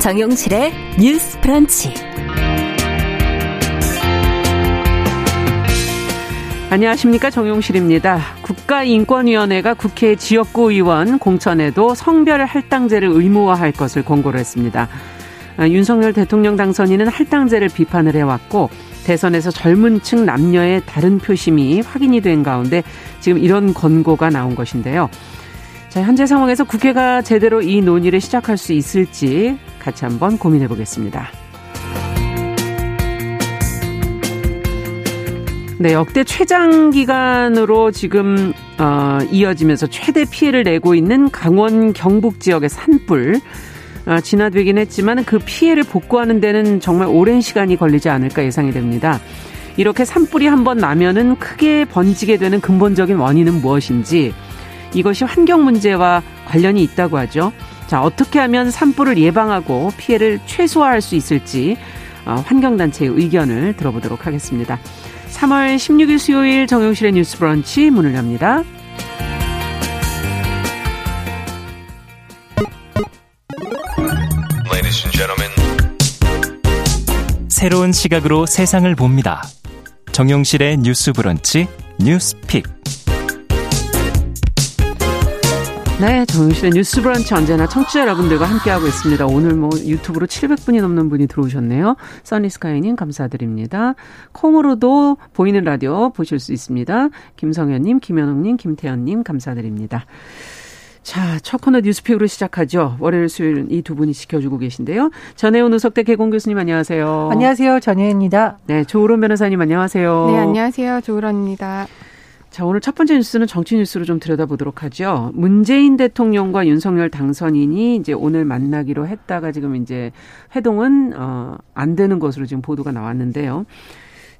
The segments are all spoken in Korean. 정용실의 뉴스 브런치. 안녕하십니까, 정용실입니다. 국가인권위원회가 국회 지역구 의원 공천에도 성별 할당제를 의무화할 것을 공고를 했습니다. 윤석열 대통령 당선인은 할당제를 비판을 해왔고 대선에서 젊은 층 남녀의 다른 표심이 확인이 된 가운데 지금 이런 권고가 나온 것인데요. 자, 현재 상황에서 국회가 제대로 이 논의를 시작할 수 있을지 같이 한번 고민해 보겠습니다. 네, 역대 최장 기간으로 지금 이어지면서 최대 피해를 내고 있는 강원 경북 지역의 산불. 진화되긴 했지만 그 피해를 복구하는 데는 정말 오랜 시간이 걸리지 않을까 예상이 됩니다. 이렇게 산불이 한번 나면은 크게 번지게 되는 근본적인 원인은 무엇인지, 이것이 환경 문제와 관련이 있다고 하죠. 자, 어떻게 하면 산불을 예방하고 피해를 최소화할 수 있을지 환경단체의 의견을 들어보도록 하겠습니다. 3월 16일 수요일 정용실의 뉴스 브런치 문을 엽니다. Ladies and gentlemen. 새로운 시각으로 세상을 봅니다. 정용실의 뉴스 브런치 뉴스픽. 네, 정용실의 뉴스 브런치 언제나 청취자 여러분들과 함께하고 있습니다. 오늘 유튜브로 700분이 넘는 분이 들어오셨네요. 써니스카이님 감사드립니다. 콩으로도 보이는 라디오 보실 수 있습니다. 김성현님, 김현웅님, 김태현님 감사드립니다. 자, 첫 코너 뉴스픽으로 시작하죠. 월요일, 수요일 이 두 분이 지켜주고 계신데요. 전혜원 우석대 개공 교수님 안녕하세요. 안녕하세요, 전혜원입니다. 네, 조우론 변호사님 안녕하세요. 네, 안녕하세요, 조우론입니다. 자, 오늘 첫 번째 뉴스는 정치 뉴스로 좀 들여다보도록 하죠. 문재인 대통령과 윤석열 당선인이 이제 오늘 만나기로 했다가 지금 이제 회동은 안 되는 것으로 지금 보도가 나왔는데요.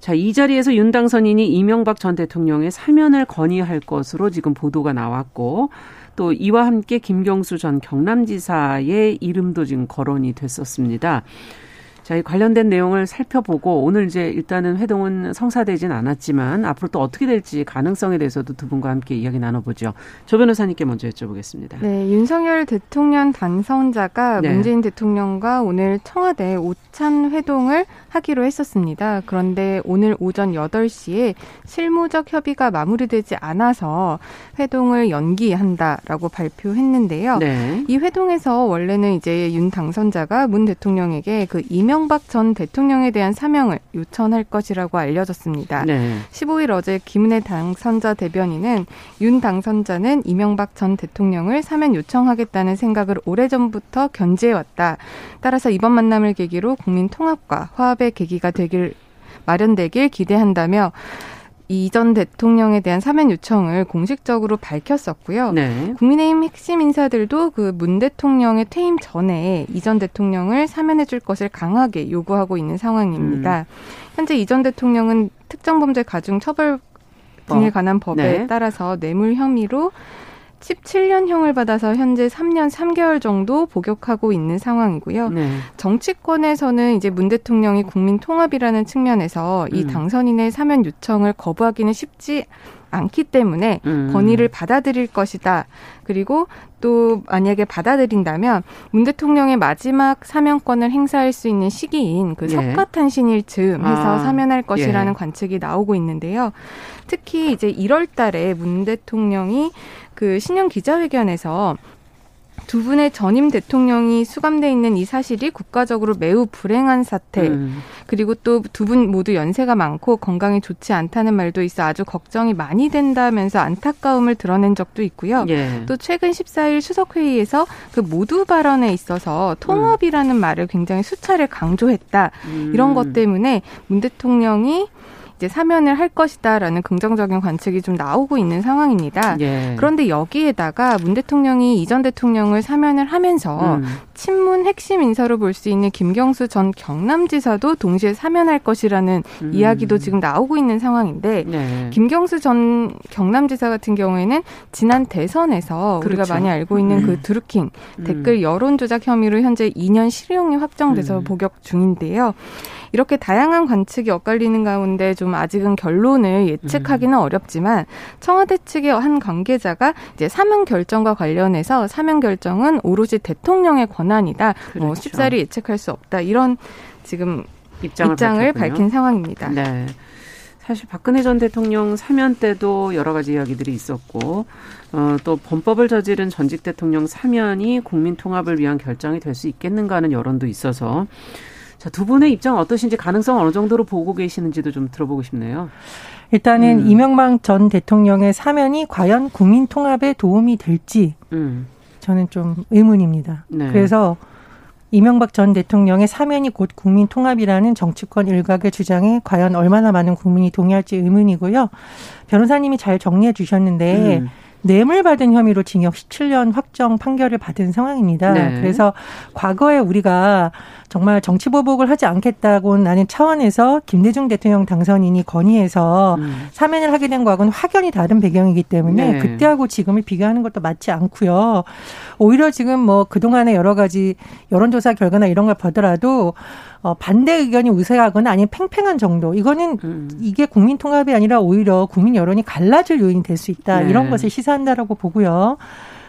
자, 이 자리에서 윤 당선인이 이명박 전 대통령의 사면을 건의할 것으로 지금 보도가 나왔고, 또 이와 함께 김경수 전 경남지사의 이름도 지금 거론이 됐었습니다. 자, 이 관련된 내용을 살펴보고 오늘 이제 일단은 회동은 성사되진 않았지만 앞으로 또 어떻게 될지 가능성에 대해서도 두 분과 함께 이야기 나눠보죠. 조 변호사님께 먼저 여쭤보겠습니다. 네, 윤석열 대통령 당선자가 네. 문재인 대통령과 오늘 청와대 오찬 회동을 하기로 했었습니다. 그런데 오늘 오전 8시에 실무적 협의가 마무리되지 않아서 회동을 연기한다라고 발표했는데요. 네. 이 회동에서 원래는 이제 윤 당선자가 문 대통령에게 그 이명박 전 대통령에 대한 사명을 요청할 것이라고 알려졌습니다. 네. 15일 어제 김은혜 당선자 대변인은 윤 당선자는 이명박 전 대통령을 사면 요청하겠다는 생각을 오래전부터 견지해왔다. 따라서 이번 만남을 계기로 국민 통합과 화합의 계기가 되길 마련되길 기대한다며 이 전 대통령에 대한 사면 요청을 공식적으로 밝혔었고요. 네. 국민의힘 핵심 인사들도 그 문 대통령의 퇴임 전에 이 전 대통령을 사면해 줄 것을 강하게 요구하고 있는 상황입니다. 현재 이 전 대통령은 특정범죄 가중 처벌 등에 관한 법에 네. 따라서 뇌물 혐의로 17년형을 받아서 현재 3년 3개월 정도 복역하고 있는 상황이고요. 네. 정치권에서는 이제 문 대통령이 국민 통합이라는 측면에서 이 당선인의 사면 요청을 거부하기는 쉽지 않기 때문에 건의를 받아들일 것이다. 그리고 또 만약에 받아들인다면 문 대통령의 마지막 사면권을 행사할 수 있는 시기인 그 석가탄신일 즈음해서 사면할 것이라는 관측이 나오고 있는데요. 특히 이제 1월 달에 문 대통령이 그 신년 기자회견에서 두 분의 전임 대통령이 수감돼 있는 이 사실이 국가적으로 매우 불행한 사태, 그리고 또 두 분 모두 연세가 많고 건강이 좋지 않다는 말도 있어 아주 걱정이 많이 된다면서 안타까움을 드러낸 적도 있고요. 예. 또 최근 14일 수석회의에서 그 모두 발언에 있어서 통합이라는 말을 굉장히 수차례 강조했다. 이런 것 때문에 문 대통령이 이제 사면을 할 것이다라는 긍정적인 관측이 좀 나오고 있는 상황입니다. 예. 그런데 여기에다가 문 대통령이 이 전 대통령을 사면을 하면서 친문 핵심 인사로 볼 수 있는 김경수 전 경남지사도 동시에 사면할 것이라는 이야기도 지금 나오고 있는 상황인데 네. 김경수 전 경남지사 같은 경우에는 지난 대선에서 그렇죠. 우리가 많이 알고 있는 그 드루킹 댓글 여론조작 혐의로 현재 2년 실형이 확정돼서 복역 중인데요. 이렇게 다양한 관측이 엇갈리는 가운데 좀 아직은 결론을 예측하기는 어렵지만 청와대 측의 한 관계자가 이제 사면 결정과 관련해서 사면 결정은 오로지 대통령의 권한이다. 그렇죠. 뭐 쉽사리 예측할 수 없다. 이런 지금 입장을 밝힌 상황입니다. 네. 사실 박근혜 전 대통령 사면 때도 여러 가지 이야기들이 있었고 또 범법을 저지른 전직 대통령 사면이 국민 통합을 위한 결정이 될 수 있겠는가 하는 여론도 있어서 자, 두 분의 입장 어떠신지 가능성 어느 정도로 보고 계시는지도 좀 들어보고 싶네요. 일단은 이명박 전 대통령의 사면이 과연 국민 통합에 도움이 될지 저는 좀 의문입니다. 네. 그래서 이명박 전 대통령의 사면이 곧 국민 통합이라는 정치권 일각의 주장에 과연 얼마나 많은 국민이 동의할지 의문이고요. 변호사님이 잘 정리해 주셨는데 뇌물받은 혐의로 징역 17년 확정 판결을 받은 상황입니다. 네. 그래서 과거에 우리가 정말 정치보복을 하지 않겠다고는 나는 차원에서 김대중 대통령 당선인이 건의해서 사면을 하게 된 과거는 확연히 다른 배경이기 때문에 네. 그때하고 지금을 비교하는 것도 맞지 않고요. 오히려 지금 뭐 그동안의 여러 가지 여론조사 결과나 이런 걸 보더라도 반대 의견이 우세하거나 아니면 팽팽한 정도. 이거는 이게 국민 통합이 아니라 오히려 국민 여론이 갈라질 요인이 될 수 있다. 네. 이런 것을 시사한다라고 보고요.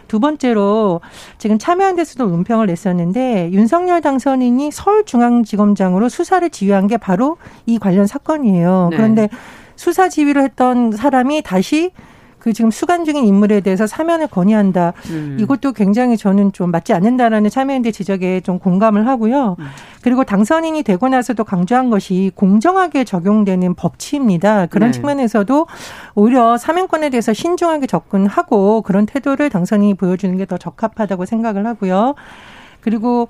두 번째로 지금 참여한 데서도 논평을 냈었는데 윤석열 당선인이 서울중앙지검장으로 수사를 지휘한 게 바로 이 관련 사건이에요. 네. 그런데 수사 지휘를 했던 사람이 다시 그 지금 수감 중인 인물에 대해서 사면을 건의한다. 이것도 굉장히 저는 좀 맞지 않는다라는 참여연대 지적에 좀 공감을 하고요. 그리고 당선인이 되고 나서도 강조한 것이 공정하게 적용되는 법치입니다. 그런 네. 측면에서도 오히려 사면권에 대해서 신중하게 접근하고 그런 태도를 당선인이 보여주는 게 더 적합하다고 생각을 하고요. 그리고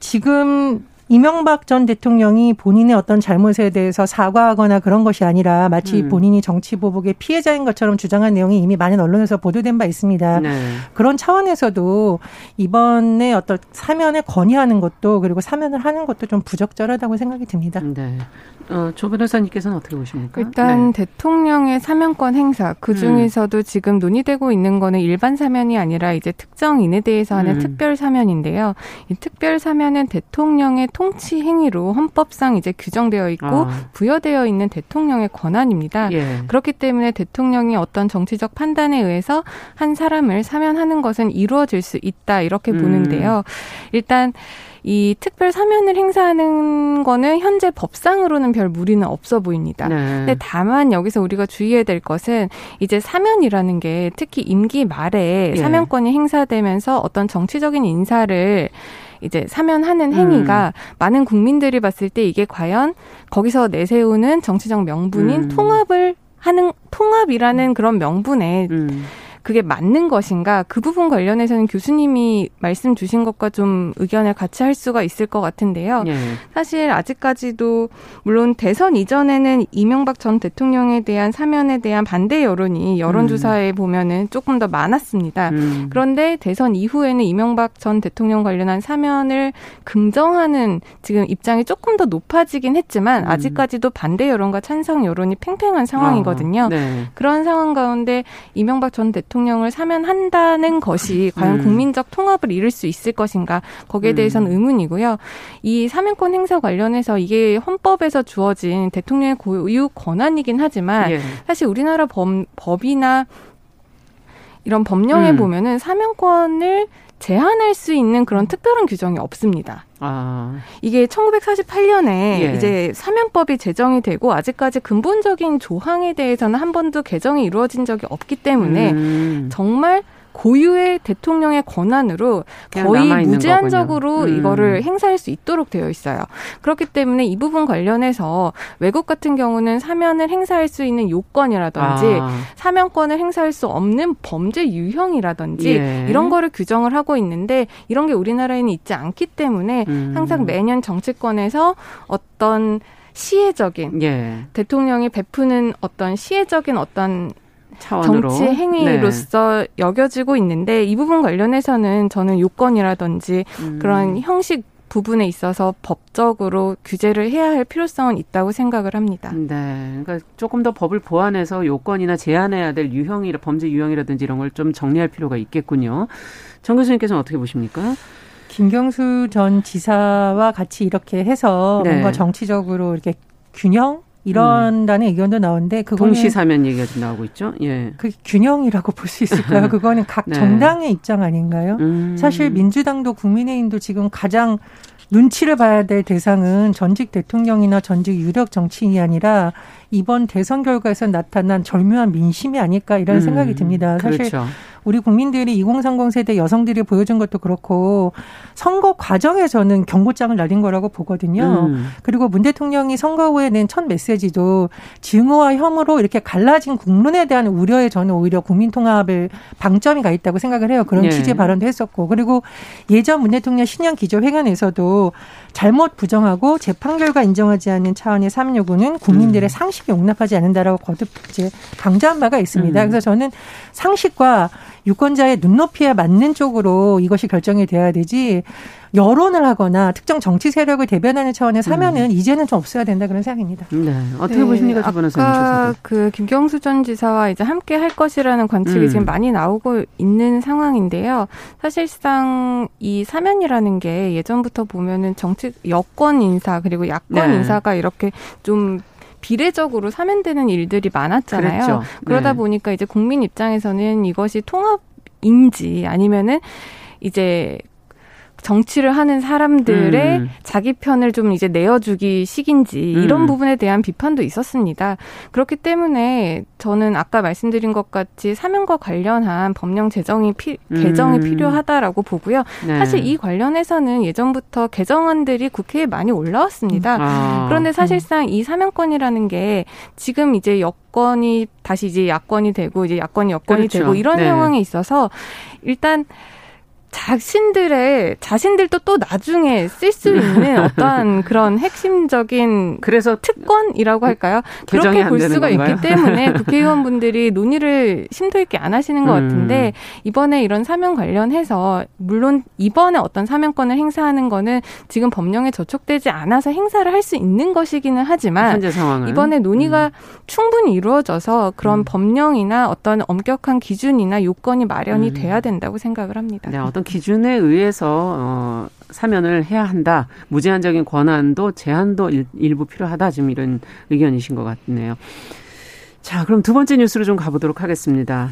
지금 이명박 전 대통령이 본인의 어떤 잘못에 대해서 사과하거나 그런 것이 아니라 마치 본인이 정치보복의 피해자인 것처럼 주장한 내용이 이미 많은 언론에서 보도된 바 있습니다. 네. 그런 차원에서도 이번에 어떤 사면을 건의하는 것도 그리고 사면을 하는 것도 좀 부적절하다고 생각이 듭니다. 네. 조 변호사님께서는 어떻게 보십니까? 일단 네. 대통령의 사면권 행사 그중에서도 지금 논의되고 있는 거는 일반 사면이 아니라 이제 특정인에 대해서 하는 특별 사면인데요. 이 특별 사면은 대통령의 통치 행위로 헌법상 이제 규정되어 있고 부여되어 있는 대통령의 권한입니다. 예. 그렇기 때문에 대통령이 어떤 정치적 판단에 의해서 한 사람을 사면하는 것은 이루어질 수 있다 이렇게 보는데요. 일단 이 특별 사면을 행사하는 거는 현재 법상으로는 별 무리는 없어 보입니다. 네. 근데 다만 여기서 우리가 주의해야 될 것은 이제 사면이라는 게 특히 임기 말에 예. 사면권이 행사되면서 어떤 정치적인 인사를 이제 사면하는 행위가 많은 국민들이 봤을 때 이게 과연 거기서 내세우는 정치적 명분인 통합을 하는 통합이라는 그런 명분에 그게 맞는 것인가 그 부분 관련해서는 교수님이 말씀 주신 것과 좀 의견을 같이 할 수가 있을 것 같은데요. 네. 사실 아직까지도 물론 대선 이전에는 이명박 전 대통령에 대한 사면에 대한 반대 여론이 여론조사에 보면은 조금 더 많았습니다. 그런데 대선 이후에는 이명박 전 대통령 관련한 사면을 긍정하는 지금 입장이 조금 더 높아지긴 했지만 아직까지도 반대 여론과 찬성 여론이 팽팽한 상황이거든요. 네. 그런 상황 가운데 이명박 전 대통령을 사면한다는 것이 과연 국민적 통합을 이룰 수 있을 것인가 거기에 대해서는 의문이고요. 이 사면권 행사 관련해서 이게 헌법에서 주어진 대통령의 고유 권한이긴 하지만 예. 사실 우리나라 법이나 이런 법령에 보면은 사면권을 제한할 수 있는 그런 특별한 규정이 없습니다. 아. 이게 1948년에 예. 이제 사면법이 제정이 되고 아직까지 근본적인 조항에 대해서는 한 번도 개정이 이루어진 적이 없기 때문에 정말 고유의 대통령의 권한으로 거의 무제한적으로 이거를 행사할 수 있도록 되어 있어요. 그렇기 때문에 이 부분 관련해서 외국 같은 경우는 사면을 행사할 수 있는 요건이라든지 사면권을 행사할 수 없는 범죄 유형이라든지 예. 이런 거를 규정을 하고 있는데 이런 게 우리나라에는 있지 않기 때문에 항상 매년 정치권에서 어떤 시혜적인 예. 대통령이 베푸는 어떤 시혜적인 어떤 차원으로. 정치 행위로서 네. 여겨지고 있는데 이 부분 관련해서는 저는 요건이라든지 그런 형식 부분에 있어서 법적으로 규제를 해야 할 필요성은 있다고 생각을 합니다. 네, 그러니까 조금 더 법을 보완해서 요건이나 제한해야 될 유형이라 범죄 유형이라든지 이런 걸 좀 정리할 필요가 있겠군요. 정 교수님께서는 어떻게 보십니까? 김경수 전 지사와 같이 이렇게 해서 네. 뭔가 정치적으로 이렇게 균형? 이런다는 의견도 나오는데 그거는 동시사면 얘기가 좀 나오고 있죠. 예, 그 균형이라고 볼 수 있을까요? 그거는 각 네. 정당의 입장 아닌가요? 사실 민주당도 국민의힘도 지금 가장 눈치를 봐야 될 대상은 전직 대통령이나 전직 유력 정치인이 아니라 이번 대선 결과에서 나타난 절묘한 민심이 아닐까 이런 생각이 듭니다. 사실 그렇죠. 우리 국민들이 2030 세대 여성들이 보여준 것도 그렇고 선거 과정에서는 경고장을 날린 거라고 보거든요. 그리고 문 대통령이 선거 후에 낸 첫 메시지도 증오와 혐오로 이렇게 갈라진 국론에 대한 우려에 저는 오히려 국민통합에 방점이 가 있다고 생각을 해요. 그런 예. 취지의 발언도 했었고. 그리고 예전 문 대통령 신년 기조회견에서도 잘못 부정하고 재판 결과 인정하지 않는 차원의 3.19는 국민들의 상식이 용납하지 않는다라고 거듭 이제 강조한 바가 있습니다. 그래서 저는 상식과 유권자의 눈높이에 맞는 쪽으로 이것이 결정이 돼야 되지 여론을 하거나 특정 정치 세력을 대변하는 차원의 사면은 이제는 좀 없어야 된다 그런 생각입니다. 네, 어떻게 네. 보십니까, 조변호사님? 아까 그 김경수 전 지사와 이제 함께 할 것이라는 관측이 지금 많이 나오고 있는 상황인데요. 사실상 이 사면이라는 게 예전부터 보면은 정치 여권 인사 그리고 야권 네. 인사가 이렇게 좀 비례적으로 사면되는 일들이 많았잖아요. 그렇죠. 그러다 네. 보니까 이제 국민 입장에서는 이것이 통합인지 아니면은 이제 정치를 하는 사람들의 자기 편을 좀 이제 내어주기 식인지 이런 부분에 대한 비판도 있었습니다. 그렇기 때문에 저는 아까 말씀드린 것 같이 사면과 관련한 법령 제정이 개정이 필요하다라고 보고요. 네. 사실 이 관련해서는 예전부터 개정안들이 국회에 많이 올라왔습니다. 아. 그런데 사실상 이 사면권이라는 게 지금 이제 여권이 다시 이제 야권이 되고 이제 야권이 여권이 그렇죠. 되고 이런 네. 상황에 있어서 일단 자신들도 또 나중에 쓸 수 있는 어떠한 그런 핵심적인 그래서 특권이라고 할까요? 그렇게 볼 수가 건가요? 있기 때문에 국회의원분들이 논의를 심도 있게 안 하시는 것 같은데 이번에 이런 사면 관련해서 물론 이번에 어떤 사면권을 행사하는 거는 지금 법령에 저촉되지 않아서 행사를 할 수 있는 것이기는 하지만 현재 상황은? 이번에 논의가 충분히 이루어져서 그런 법령이나 어떤 엄격한 기준이나 요건이 마련이 돼야 된다고 생각을 합니다. 네, 어떤 기준에 의해서 사면을 해야 한다. 무제한적인 권한도 제한도 일부 필요하다. 지금 이런 의견이신 것 같네요. 자, 그럼 두 번째 뉴스로 좀 가보도록 하겠습니다.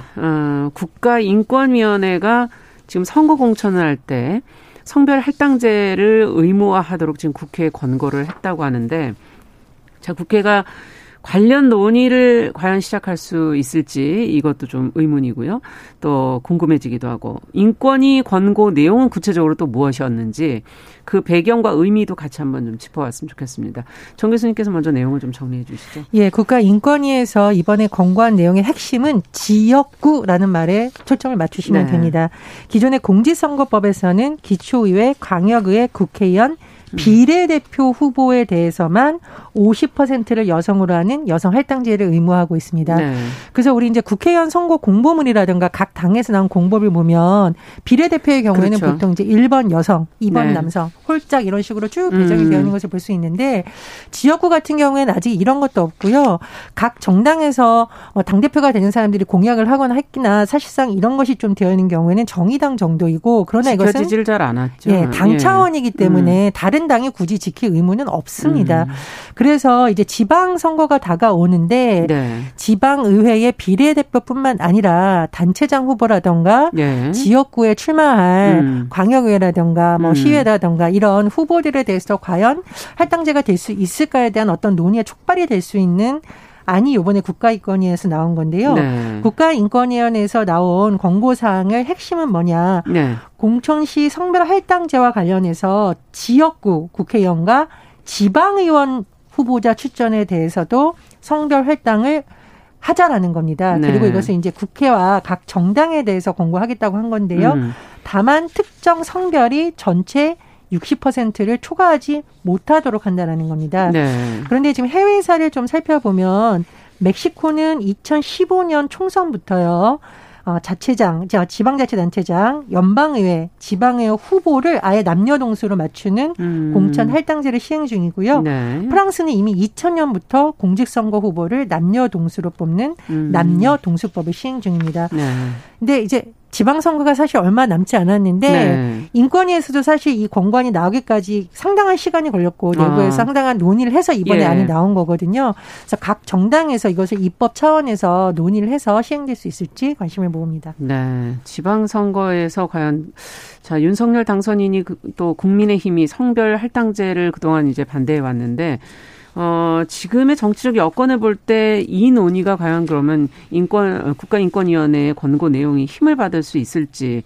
국가인권위원회가 지금 선거 공천을 할 때 성별 할당제를 의무화하도록 지금 국회에 권고를 했다고 하는데 자, 국회가 관련 논의를 과연 시작할 수 있을지 이것도 좀 의문이고요. 또 궁금해지기도 하고 인권위 권고 내용은 구체적으로 또 무엇이었는지 그 배경과 의미도 같이 한번 좀 짚어왔으면 좋겠습니다. 정 교수님께서 먼저 내용을 좀 정리해 주시죠. 예, 국가인권위에서 이번에 권고한 내용의 핵심은 지역구라는 말에 초점을 맞추시면 네. 됩니다. 기존의 공직선거법에서는 기초의회, 광역의회, 국회의원, 비례대표 후보에 대해서만 50%를 여성으로 하는 여성 할당제를 의무화하고 있습니다. 네. 그래서 우리 이제 국회의원 선거 공보문이라든가 각 당에서 나온 공보를 보면 비례대표의 경우에는 그렇죠. 보통 이제 1번 여성, 2번 네. 남성, 홀짝 이런 식으로 쭉 배정이 되어 있는 것을 볼 수 있는데 지역구 같은 경우에는 아직 이런 것도 없고요. 각 정당에서 당대표가 되는 사람들이 공약을 하거나 했기나 사실상 이런 것이 좀 되어 있는 경우에는 정의당 정도이고 그러나 이것은 지켜지질 잘 않았죠. 예, 당 차원이기 때문에 다른 당이 굳이 지킬 의무는 없습니다. 그래서 이제 지방선거가 다가오는데 네. 지방의회의 비례대표뿐만 아니라 단체장 후보라든가 네. 지역구에 출마할 광역의회라든가 뭐 시의회라든가 이런 후보들에 대해서 과연 할당제가 될 수 있을까에 대한 어떤 논의의 촉발이 될 수 있는 아니 이번에 국가인권위원회에서 나온 건데요. 네. 국가인권위원회에서 나온 권고사항의 핵심은 뭐냐. 네. 공천시 성별 할당제와 관련해서 지역구 국회의원과 지방의원 후보자 추천에 대해서도 성별 할당을 하자라는 겁니다. 네. 그리고 이것을 이제 국회와 각 정당에 대해서 권고하겠다고 한 건데요. 다만 특정 성별이 전체 60%를 초과하지 못하도록 한다는 겁니다. 네. 그런데 지금 해외 사례를 좀 살펴보면 멕시코는 2015년 총선부터요. 자체장, 지방자치단체장, 연방의회, 지방의회 후보를 아예 남녀동수로 맞추는 공천 할당제를 시행 중이고요. 네. 프랑스는 이미 2000년부터 공직선거 후보를 남녀동수로 뽑는 남녀동수법을 시행 중입니다. 그런데 네. 이제 지방선거가 사실 얼마 남지 않았는데 네. 인권위에서도 사실 이 권고안이 나오기까지 상당한 시간이 걸렸고 내부에서 상당한 논의를 해서 이번에 안이 나온 거거든요. 그래서 각 정당에서 이것을 입법 차원에서 논의를 해서 시행될 수 있을지 관심을 모읍니다. 네, 지방선거에서 과연 자 윤석열 당선인이 또 국민의힘이 성별 할당제를 그동안 이제 반대해 왔는데 지금의 정치적 여건을 볼 때 이 논의가 과연 그러면 국가인권위원회의 권고 내용이 힘을 받을 수 있을지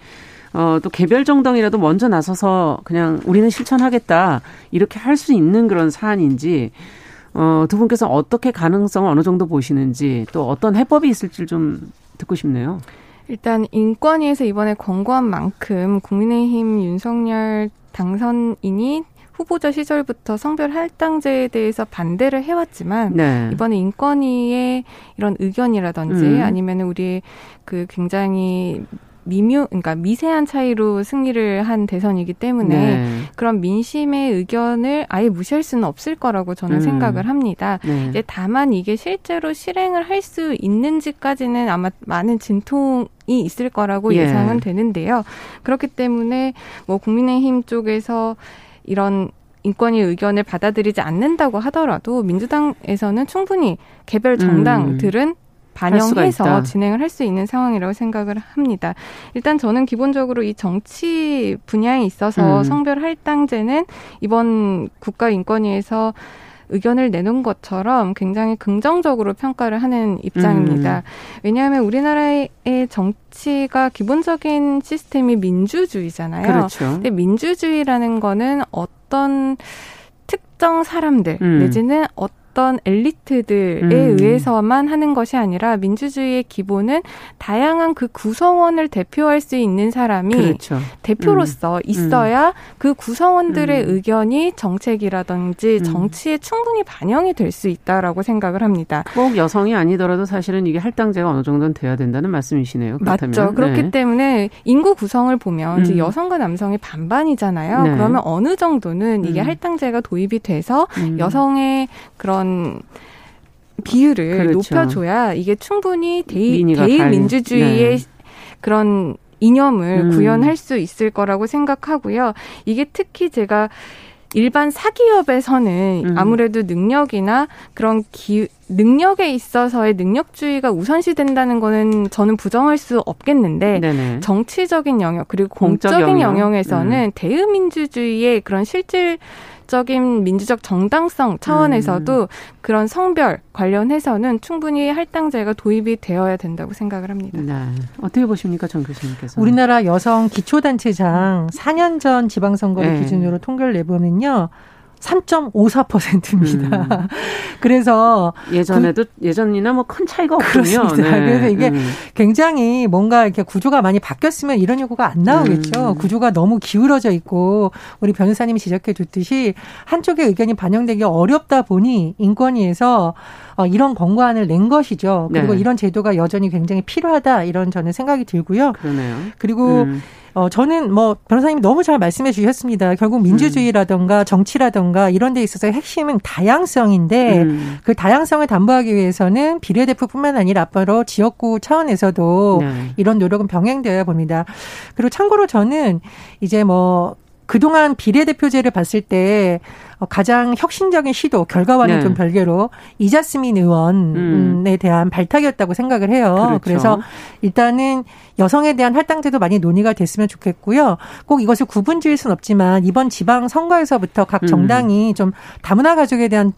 또 개별 정당이라도 먼저 나서서 그냥 우리는 실천하겠다 이렇게 할 수 있는 그런 사안인지 두 분께서 어떻게 가능성을 어느 정도 보시는지 또 어떤 해법이 있을지 좀 듣고 싶네요. 일단 인권위에서 이번에 권고한 만큼 국민의힘 윤석열 당선인이 후보자 시절부터 성별 할당제에 대해서 반대를 해왔지만 네. 이번에 인권위의 이런 의견이라든지 아니면 우리 그 굉장히 미세한 차이로 승리를 한 대선이기 때문에 그런 민심의 의견을 아예 무시할 수는 없을 거라고 저는 생각을 합니다. 네. 이제 다만 이게 실제로 실행을 할 수 있는지까지는 아마 많은 진통이 있을 거라고 예상은 되는데요. 그렇기 때문에 뭐 국민의힘 쪽에서 이런 인권위 의견을 받아들이지 않는다고 하더라도 민주당에서는 충분히 개별 정당들은 반영해서 진행을 할 수 있는 상황이라고 생각을 합니다. 일단 저는 기본적으로 이 정치 분야에 있어서 성별 할당제는 이번 국가인권위에서 의견을 내놓은 것처럼 굉장히 긍정적으로 평가를 하는 입장입니다. 왜냐하면 우리나라의 정치가 기본적인 시스템이 민주주의잖아요. 그렇죠. 근데 민주주의라는 거는 어떤 특정 사람들 내지는 어떤 엘리트들에 의해서만 하는 것이 아니라 민주주의의 기본은 다양한 그 구성원을 대표할 수 있는 사람이 그렇죠. 대표로서 있어야 그 구성원들의 의견이 정책이라든지 정치에 충분히 반영이 될 수 있다라고 생각을 합니다. 꼭 여성이 아니더라도 사실은 이게 할당제가 어느 정도는 돼야 된다는 말씀이시네요. 그렇다면. 맞죠. 그렇기 때문에 인구 구성을 보면 이제 여성과 남성이 반반이잖아요. 네. 그러면 어느 정도는 이게 할당제가 도입이 돼서 여성의 그런 비율을 그렇죠. 높여줘야 이게 충분히 대의민주주의의 그런 이념을 구현할 수 있을 거라고 생각하고요. 이게 특히 제가 일반 사기업에서는 아무래도 능력이나 그런 능력에 있어서의 능력주의가 우선시된다는 거는 저는 부정할 수 없겠는데 네네. 정치적인 영역 그리고 공적인 영역에서는 대의민주주의의 그런 실질적인 민주적 정당성 차원에서도 그런 성별 관련해서는 충분히 할당제가 도입이 되어야 된다고 생각을 합니다. 네. 어떻게 보십니까, 정 교수님께서? 우리나라 여성 기초단체장 4년 전 지방선거를 기준으로 통계를 내보면요. 3.54%입니다. 그래서 예전에도 예전이나 뭐 큰 차이가 없군요. 그렇습니다. 네. 그래서 이게 굉장히 뭔가 이렇게 구조가 많이 바뀌었으면 이런 요구가 안 나오겠죠. 구조가 너무 기울어져 있고 우리 변호사님이 지적해 줬듯이 한쪽의 의견이 반영되기 어렵다 보니 인권위에서 이런 권고안을 낸 것이죠. 그리고 이런 제도가 여전히 굉장히 필요하다 이런 저는 생각이 들고요. 그러네요. 그리고 저는 뭐 변호사님이 너무 잘 말씀해 주셨습니다. 결국 민주주의라든가 정치라든가 이런 데 있어서 핵심은 다양성인데 그 다양성을 담보하기 위해서는 비례대표뿐만 아니라 앞으로 지역구 차원에서도 이런 노력은 병행되어야 봅니다. 그리고 참고로 저는 이제 뭐 그동안 비례대표제를 봤을 때 가장 혁신적인 시도, 결과와는 좀 별개로 이자스민 의원에 대한 발탁이었다고 생각을 해요. 그렇죠. 그래서 일단은 여성에 대한 할당제도 많이 논의가 됐으면 좋겠고요. 꼭 이것을 구분 지을 순 없지만 이번 지방선거에서부터 각 정당이 좀 다문화 가족에 대한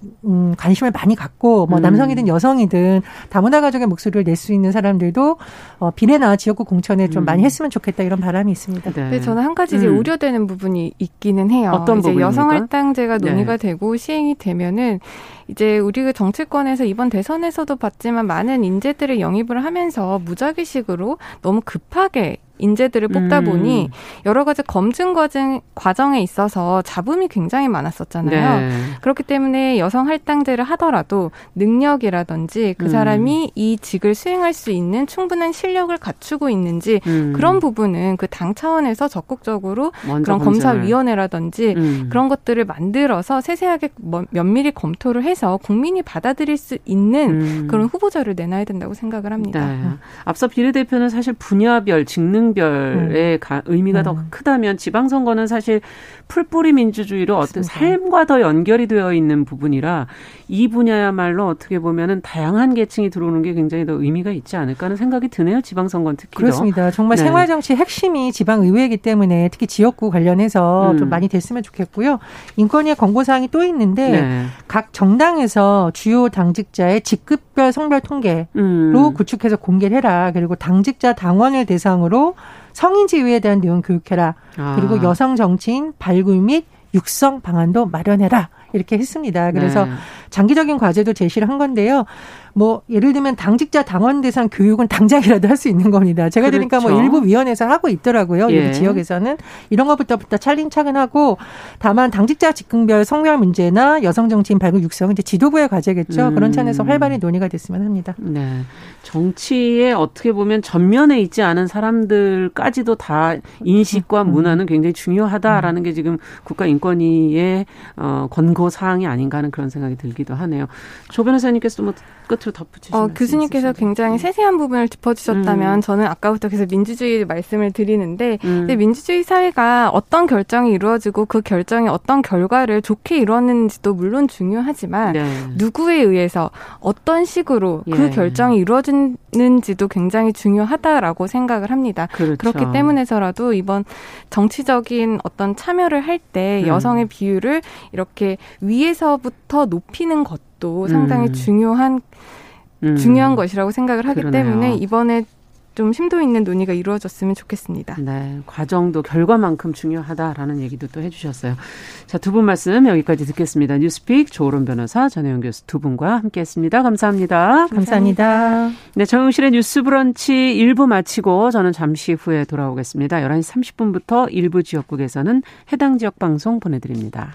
관심을 많이 갖고 뭐 남성이든 여성이든 다문화 가족의 목소리를 낼 수 있는 사람들도 비례나 지역구 공천에 좀 많이 했으면 좋겠다 이런 바람이 있습니다. 네. 근데 저는 한 가지 이제 우려되는 부분이 있기는 해요. 어떤 부분입니까? 여성 할당제가 논의가 되고 시행이 되면은 이제 우리 그 정치권에서 이번 대선에서도 봤지만 많은 인재들을 영입을 하면서 무작위식으로 너무 급하게 인재들을 뽑다 보니 여러 가지 검증 과정에 있어서 잡음이 굉장히 많았었잖아요. 네. 그렇기 때문에 여성 할당제를 하더라도 능력이라든지 그 사람이 이 직을 수행할 수 있는 충분한 실력을 갖추고 있는지 그런 부분은 그 당 차원에서 적극적으로 그런 검사위원회라든지 그런 것들을 만들어서 세세하게 면밀히 검토를 해서 국민이 받아들일 수 있는 그런 후보자를 내놔야 된다고 생각을 합니다. 네. 앞서 비례대표는 사실 분야별 직능 성별의 의미가 더 크다면 지방선거는 사실 풀뿌리 민주주의로 어떤 삶과 더 연결이 되어 있는 부분이라 이 분야야말로 어떻게 보면은 다양한 계층이 들어오는 게 굉장히 더 의미가 있지 않을까 하는 생각이 드네요. 지방선거는 특히요. 그렇습니다. 정말 네. 생활정치의 핵심이 지방의회이기 때문에 특히 지역구 관련해서 좀 많이 됐으면 좋겠고요. 인권위의 권고사항이 또 있는데 네. 각 정당에서 주요 당직자의 직급별 성별 통계로 구축해서 공개를 해라. 그리고 당직자 당원을 대상으로 성인 지위에 대한 내용 교육해라. 그리고 여성 정치인 발굴 및 육성 방안도 마련해라. 이렇게 했습니다. 그래서 네. 장기적인 과제도 제시를 한 건데요. 뭐 예를 들면 당직자 당원 대상 교육은 당장이라도 할 수 있는 겁니다. 제가 그렇죠. 들으니까 뭐 일부 위원회에서 하고 있더라고요. 예. 지역에서는 이런 것부터 차근차근 하고 다만 당직자 직급별 성별 문제나 여성 정치인 발굴 육성은 이제 지도부의 과제겠죠. 그런 차원에서 활발히 논의가 됐으면 합니다. 네, 정치에 어떻게 보면 전면에 있지 않은 사람들까지도 다 인식과 문화는 굉장히 중요하다라는 게 지금 국가인권위의 권고 사항이 아닌가 하는 그런 생각이 들기도 하네요. 조 변호사님께서도 뭐 끝으로 덧붙이시면 교수님께서 굉장히 세세한 부분을 짚어주셨다면 저는 아까부터 계속 민주주의 말씀을 드리는데 근데 민주주의 사회가 어떤 결정이 이루어지고 그 결정이 어떤 결과를 좋게 이루었는지도 물론 중요하지만 네. 누구에 의해서 어떤 식으로 예. 그 결정이 이루어지는지도 굉장히 중요하다라고 생각을 합니다. 그렇죠. 그렇기 때문에서라도 이번 정치적인 어떤 참여를 할 때 여성의 비율을 이렇게 위에서부터 높이는 것 또 상당히 중요한 것이라고 생각을 하기 그러네요. 때문에 이번에 좀 심도 있는 논의가 이루어졌으면 좋겠습니다. 네, 과정도 결과만큼 중요하다라는 얘기도 또 해주셨어요. 자, 두 분 말씀 여기까지 듣겠습니다. 뉴스픽 조우론 변호사, 전혜원 교수 두 분과 함께했습니다. 감사합니다. 감사합니다. 네, 정용실의 뉴스브런치 1부 마치고 저는 잠시 후에 돌아오겠습니다. 11시 30분부터 일부 지역국에서는 해당 지역 방송 보내드립니다.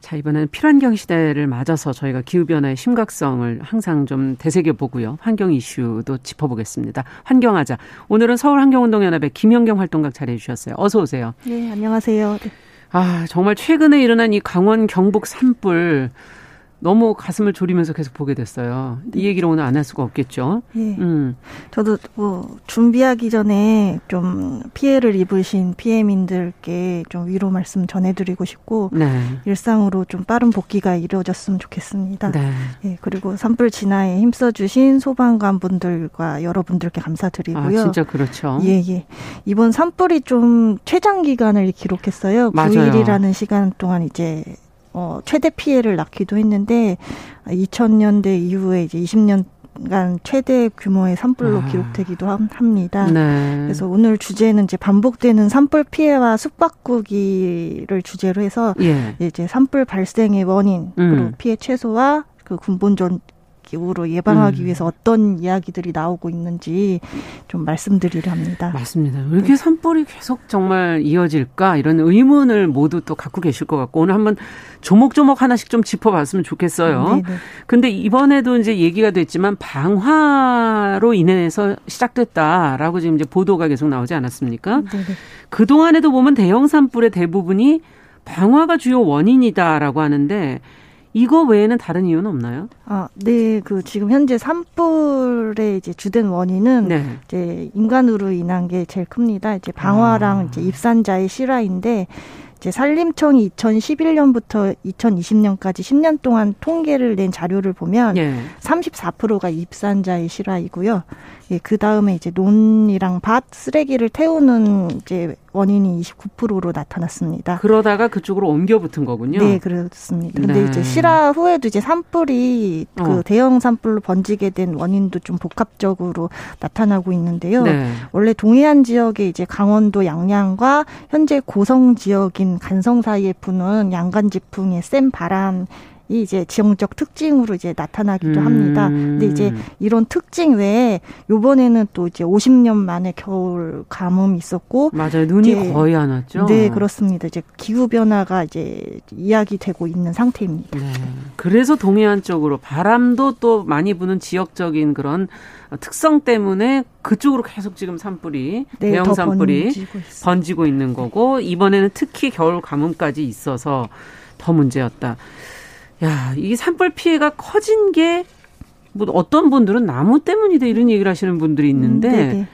자, 이번에는 필환경 시대를 맞아서 저희가 기후변화의 심각성을 항상 좀 되새겨보고요. 환경 이슈도 짚어보겠습니다. 환경하자. 오늘은 서울환경운동연합의 김현경 활동가 자리해 주셨어요. 어서 오세요. 네, 안녕하세요. 아, 정말 최근에 일어난 이 강원 경북 산불 너무 가슴을 졸이면서 계속 보게 됐어요. 이 얘기를 오늘 안 할 수가 없겠죠. 네. 저도 준비하기 전에 좀 피해를 입으신 피해민들께 좀 위로 말씀 전해드리고 싶고 네. 일상으로 좀 빠른 복귀가 이루어졌으면 좋겠습니다. 네. 네, 그리고 산불 진화에 힘써주신 소방관분들과 여러분들께 감사드리고요. 아, 진짜 그렇죠. 예. 이번 산불이 좀 최장 기간을 기록했어요. 맞아요. 9일이라는 시간 동안 이제 최대 피해를 낳기도 했는데 2000년대 이후에 이제 20년간 최대 규모의 산불로 기록되기도 합니다. 네. 그래서 오늘 주제는 이제 반복되는 산불 피해와 숙박구기를 주제로 해서 예. 이제 산불 발생의 원인, 그리고 피해 최소와 그 근본적 기후로 예방하기 위해서 어떤 이야기들이 나오고 있는지 좀 말씀드리려 합니다. 맞습니다. 왜 이렇게 산불이 계속 정말 이어질까 이런 의문을 모두 또 갖고 계실 것 같고 오늘 한번 조목조목 하나씩 좀 짚어봤으면 좋겠어요. 그런데 이번에도 이제 얘기가 됐지만 방화로 인해서 시작됐다라고 지금 이제 보도가 계속 나오지 않았습니까? 네네. 그동안에도 보면 대형 산불의 대부분이 방화가 주요 원인이다라고 하는데 이거 외에는 다른 이유는 없나요? 아, 네. 지금 현재 산불의 이제 주된 원인은 네. 이제 인간으로 인한 게 제일 큽니다. 이제 방화랑 이제 입산자의 실화인데 이제 산림청이 2011년부터 2020년까지 10년 동안 통계를 낸 자료를 보면 예. 34%가 입산자의 실화이고요. 예, 그 다음에 이제 논이랑 밭, 쓰레기를 태우는 이제 원인이 29%로 나타났습니다. 그러다가 그쪽으로 옮겨 붙은 거군요. 네, 그렇습니다. 근데 네. 이제 실화 후에도 이제 산불이 그 대형 산불로 번지게 된 원인도 좀 복합적으로 나타나고 있는데요. 네. 원래 동해안 지역의 이제 강원도 양양과 현재 고성 지역인 간성 사이에 부는 양간 지풍의 센 바람 이 이제 지형적 특징으로 이제 나타나기도 합니다. 근데 이제 이런 특징 외에 요번에는 또 이제 50년 만에 겨울 가뭄이 있었고. 맞아요. 눈이 이제, 거의 안 왔죠? 네, 그렇습니다. 이제 기후변화가 이제 이야기되고 있는 상태입니다. 네. 그래서 동해안 쪽으로 바람도 또 많이 부는 지역적인 그런 특성 때문에 그쪽으로 계속 지금 산불이, 네, 대형 산불이 번지고 있는 거고, 이번에는 특히 겨울 가뭄까지 있어서 더 문제였다. 야, 이 산불 피해가 커진 게 뭐 어떤 분들은 나무 때문이다 이런 얘기를 하시는 분들이 있는데 네네.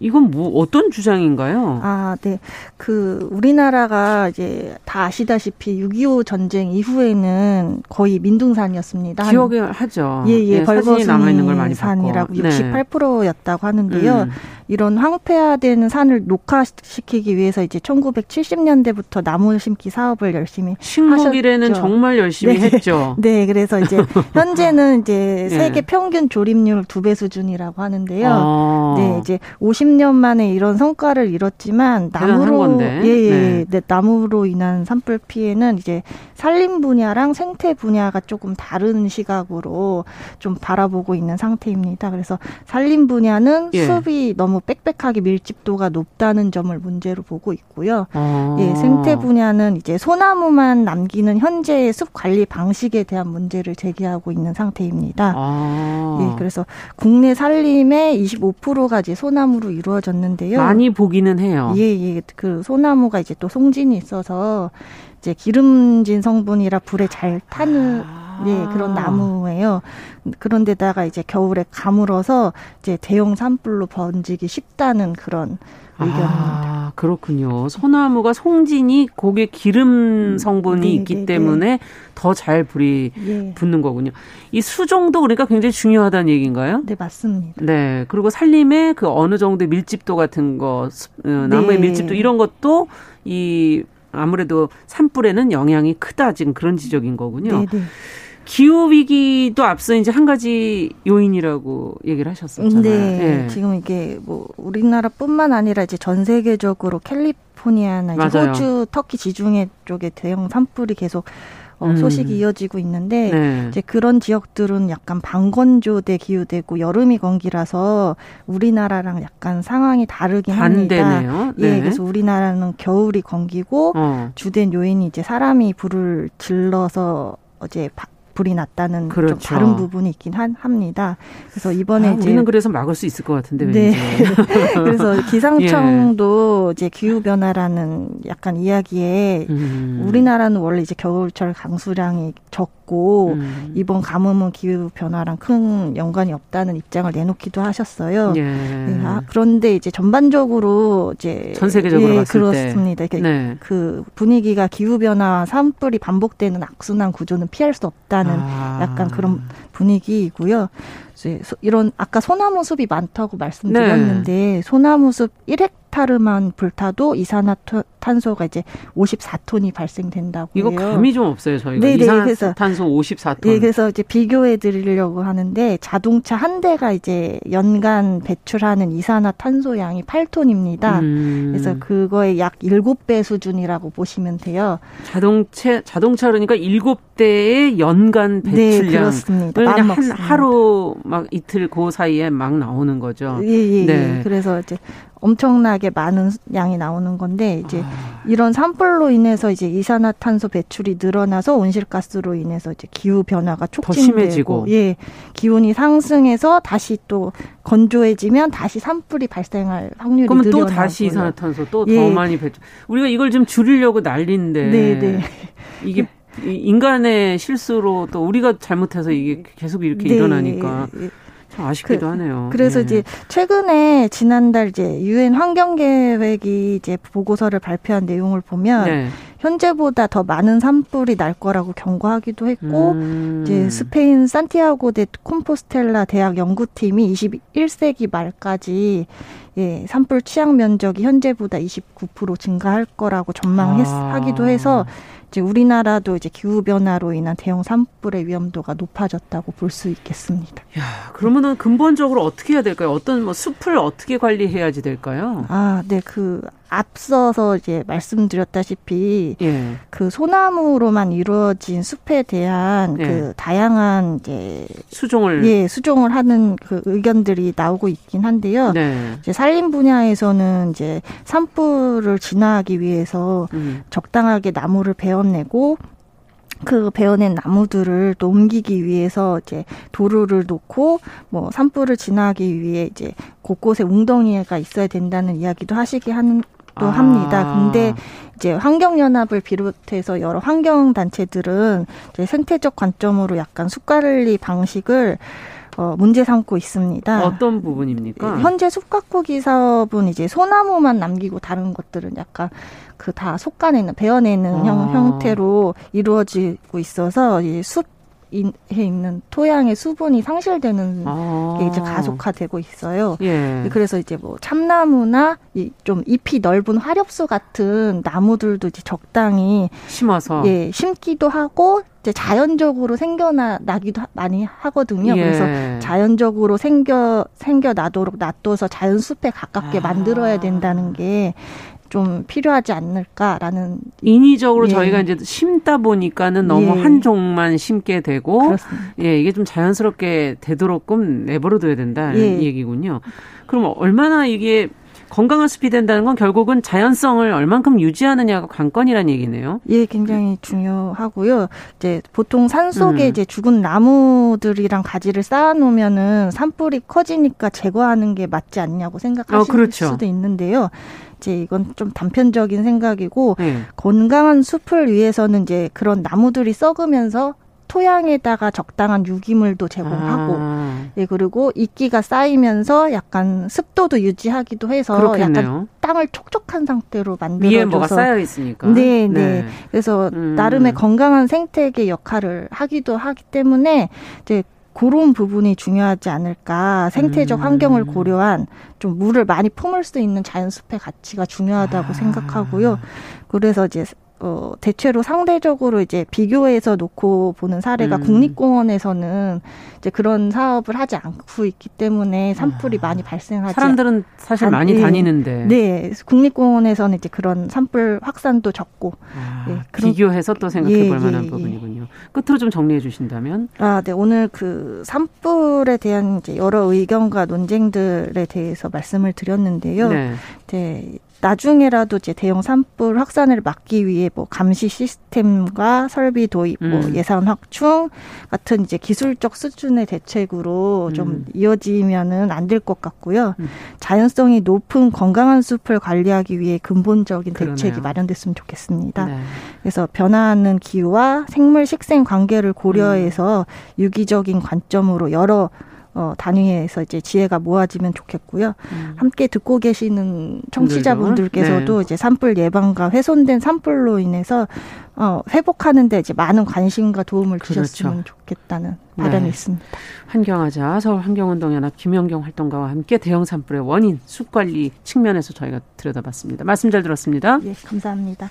이건 뭐 어떤 주장인가요? 아, 네. 그 우리나라가 이제 다 아시다시피 6.25 전쟁 이후에는 거의 민둥산이었습니다. 기억이 하죠. 예, 예. 벌거숭이 산이라고 68%였다고 하는데요. 이런 황폐화된 산을 녹화시키기 위해서 이제 1970년대부터 나무 심기 사업을 열심히 식목일에는 하셨죠. 정말 열심히 네. 했죠. 네, 그래서 이제 현재는 이제 네. 세계 평균 조림률 2배 수준이라고 하는데요. 아. 네, 이제 50년 만에 이런 성과를 이뤘지만 나무로 예예 네. 네, 나무로 인한 산불 피해는 이제 산림 분야랑 생태 분야가 조금 다른 시각으로 좀 바라보고 있는 상태입니다. 그래서 산림 분야는 예. 숲이 너무 빽빽하게 밀집도가 높다는 점을 문제로 보고 있고요. 아. 예, 생태 분야는 이제 소나무만 남기는 현재의 숲 관리 방식에 대한 문제를 제기하고 있는 상태입니다. 아. 예, 그래서 국내 산림의 25%가 이제 소나무로 이루어졌는데요. 많이 보기는 해요. 예, 예. 그 소나무가 이제 또 송진이 있어서 이제 기름진 성분이라 불에 잘 타는 예, 그런 나무예요. 그런데다가 이제 겨울에 가물어서 이제 대형 산불로 번지기 쉽다는 그런 의견입니다. 아, 그렇군요. 소나무가 송진이 거기에 기름 성분이 네, 있기 네, 때문에 네. 더 잘 불이 네. 붙는 거군요. 이 수종도 그러니까 굉장히 중요하다는 얘기인가요? 네, 맞습니다. 네, 그리고 산림의 그 어느 정도의 밀집도 같은 거, 나무의 네. 밀집도 이런 것도 이 아무래도 산불에는 영향이 크다 지금 그런 지적인 거군요. 네네. 기후위기도 앞서 이제 한 가지 요인이라고 얘기를 하셨었잖아요. 네. 네. 지금 이게 뭐 우리나라뿐만 아니라 이제 전 세계적으로 캘리포니아나 이제 호주, 터키 지중해 쪽에 대형 산불이 계속 소식이 이어지고 있는데 네. 이제 그런 지역들은 약간 방건조대 기후되고 여름이 건기라서 우리나라랑 약간 상황이 다르긴 반대네요. 합니다. 네. 예, 그래서 우리나라는 겨울이 건기고 주된 요인이 이제 사람이 불을 질러서 어제 불이 났다는 그렇죠. 좀 다른 부분이 있긴 합니다. 그래서 이번에 이제 우리는 그래서 막을 수 있을 것 같은데 왠지. 네. 그래서 기상청도 예. 이제 기후 변화라는 약간 이야기에 우리나라는 원래 이제 겨울철 강수량이 적고 이번 가뭄은 기후 변화랑 큰 연관이 없다는 입장을 내놓기도 하셨어요. 예. 네. 아, 그런데 이제 전반적으로 이제 전 세계적으로 예, 봤을 그렇습니다. 때 그렇습니다. 네. 그 분위기가 기후 변화와 산불이 반복되는 악순환 구조는 피할 수 없다. 약간 그런 분위기이고요. 이런 아까 소나무 숲이 많다고 말씀드렸는데 네. 소나무 숲 1헥타르만 불타도 이산화탄소가 이제 54톤이 발생된다고요. 이거 감이 좀 없어요, 저희가. 네네, 이산화탄소 54톤. 네, 그래서 이제 비교해 드리려고 하는데 자동차 한 대가 이제 연간 배출하는 이산화탄소 양이 8톤입니다. 그래서 그거의 약 7배 수준이라고 보시면 돼요. 자동차 그러니까 7대의 연간 배출량을 네, 그렇습니다. 그냥 한 하루 막 이틀 그 사이에 막 나오는 거죠. 예, 예, 네. 예. 그래서 이제 엄청나게 많은 양이 나오는 건데 이제 이런 산불로 인해서 이제 이산화탄소 배출이 늘어나서 온실가스로 인해서 이제 기후 변화가 촉진되고 더 심해지고. 예, 기온이 상승해서 다시 또 건조해지면 다시 산불이 발생할 확률이 늘어나고요. 그러면 또 다시 이산화탄소 또 더 예. 많이 배출. 우리가 이걸 좀 줄이려고 난리인데 네, 네. 이게 인간의 실수로 또 우리가 잘못해서 이게 계속 이렇게 네. 일어나니까 참 아쉽기도 하네요. 그래서 네. 이제 최근에 지난달 이제 유엔 환경계획이 이제 보고서를 발표한 내용을 보면. 네. 현재보다 더 많은 산불이 날 거라고 경고하기도 했고 이제 스페인 산티아고 데 콤포스텔라 대학 연구팀이 21세기 말까지 예, 산불 취약 면적이 현재보다 29% 증가할 거라고 전망하기도 해서 이제 우리나라도 이제 기후 변화로 인한 대형 산불의 위험도가 높아졌다고 볼 수 있겠습니다. 야, 그러면은 근본적으로 어떻게 해야 될까요? 어떤 뭐 숲을 어떻게 관리해야지 될까요? 아, 네, 그 앞서서 이제 말씀드렸다시피 예. 그 소나무로만 이루어진 숲에 대한 예. 그 다양한 이제 수종을 예, 수종을 하는 그 의견들이 나오고 있긴 한데요. 네. 이제 산림 분야에서는 이제 산불을 진화하기 위해서 적당하게 나무를 베어내고 그 베어낸 나무들을 또 옮기기 위해서 이제 도로를 놓고 뭐 산불을 진화하기 위해 이제 곳곳에 웅덩이가 있어야 된다는 이야기도 합니다. 근데 이제 환경연합을 비롯해서 여러 환경단체들은 이제 생태적 관점으로 약간 숲관리 방식을 문제 삼고 있습니다. 어떤 부분입니까? 현재 숲가꾸기 사업은 이제 소나무만 남기고 다른 것들은 약간 그 다 솎아내는, 베어내는 형태로 이루어지고 있어서 이 숲에 있는 토양의 수분이 상실되는 게 이제 가속화되고 있어요. 예. 그래서 이제 뭐 참나무나 좀 잎이 넓은 화렵수 같은 나무들도 이제 적당히 심어서 예, 심기도 하고 이제 자연적으로 생겨나기도 많이 하거든요. 예. 그래서 자연적으로 생겨나도록 놔둬서 자연숲에 가깝게 만들어야 된다는 게 좀 필요하지 않을까라는. 인위적으로 예. 저희가 이제 심다 보니까는 너무 예. 한 종만 심게 되고, 그렇습니다. 예, 이게 좀 자연스럽게 되도록끔 내버려둬야 된다는 예. 얘기군요. 그럼 얼마나 이게 건강한 숲이 된다는 건 결국은 자연성을 얼만큼 유지하느냐가 관건이라는 얘기네요. 예, 굉장히 중요하고요. 이제 보통 산 속에 이제 죽은 나무들이랑 가지를 쌓아놓으면은 산불이 커지니까 제거하는 게 맞지 않냐고 생각하실 그렇죠. 수도 있는데요. 이제 이건 좀 단편적인 생각이고 건강한 숲을 위해서는 이제 그런 나무들이 썩으면서 토양에다가 적당한 유기물도 제공하고 예, 그리고 이끼가 쌓이면서 약간 습도도 유지하기도 해서 그렇겠네요. 약간 땅을 촉촉한 상태로 만들어줘서 위에 뭐가 쌓여 있으니까 네. 그래서 나름의 건강한 생태계 역할을 하기도 하기 때문에 이제 그런 부분이 중요하지 않을까. 생태적 환경을 고려한 좀 물을 많이 품을 수 있는 자연숲의 가치가 중요하다고 생각하고요. 그래서 이제 대체로 상대적으로 이제 비교해서 놓고 보는 사례가 국립공원에서는 이제 그런 사업을 하지 않고 있기 때문에 산불이 많이 발생하지. 사람들은 사실 많이 다니는데. 네. 국립공원에서는 이제 그런 산불 확산도 적고. 네, 비교해서 또 생각해 볼 만한 부분이군요. 끝으로 좀 정리해 주신다면? 네. 오늘 그 산불에 대한 이제 여러 의견과 논쟁들에 대해서 말씀을 드렸는데요. 네. 나중에라도 이제 대형 산불 확산을 막기 위해 뭐 감시 시스템과 설비 도입, 뭐 예산 확충 같은 이제 기술적 수준의 대책으로 좀 이어지면은 안 될 것 같고요. 자연성이 높은 건강한 숲을 관리하기 위해 근본적인 대책이 마련됐으면 좋겠습니다. 네. 그래서 변화하는 기후와 생물 식생 관계를 고려해서 유기적인 관점으로 여러 단위에서 이제 지혜가 모아지면 좋겠고요. 함께 듣고 계시는 청취자분들께서도 이제 산불 예방과 훼손된 산불로 인해서 회복하는데 이제 많은 관심과 도움을 주셨으면 좋겠다는 바람이 있습니다. 환경하자 서울 환경운동연합 김현경 활동가와 함께 대형 산불의 원인, 숲 관리 측면에서 저희가 들여다봤습니다. 말씀 잘 들었습니다. 예, 감사합니다.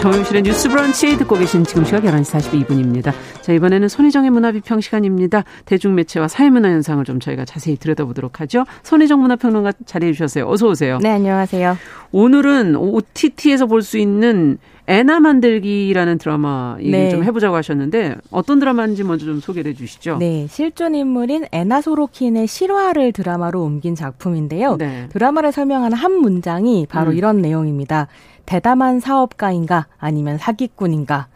정용실의 뉴스 브런치 듣고 계신 지금 시각 11시 42분입니다. 자, 이번에는 손희정의 문화비평 시간입니다. 대중매체와 사회문화 현상을 좀 저희가 자세히 들여다보도록 하죠. 손희정 문화평론가 자리해 주셨어요. 어서 오세요. 네, 안녕하세요. 오늘은 OTT에서 볼 수 있는 애나 만들기라는 드라마 얘기를 좀 해보자고 하셨는데 어떤 드라마인지 먼저 좀 소개를 해주시죠. 네. 실존 인물인 애나 소로킨의 실화를 드라마로 옮긴 작품인데요. 네. 드라마를 설명하는 한 문장이 바로 이런 내용입니다. 대담한 사업가인가 아니면 사기꾼인가.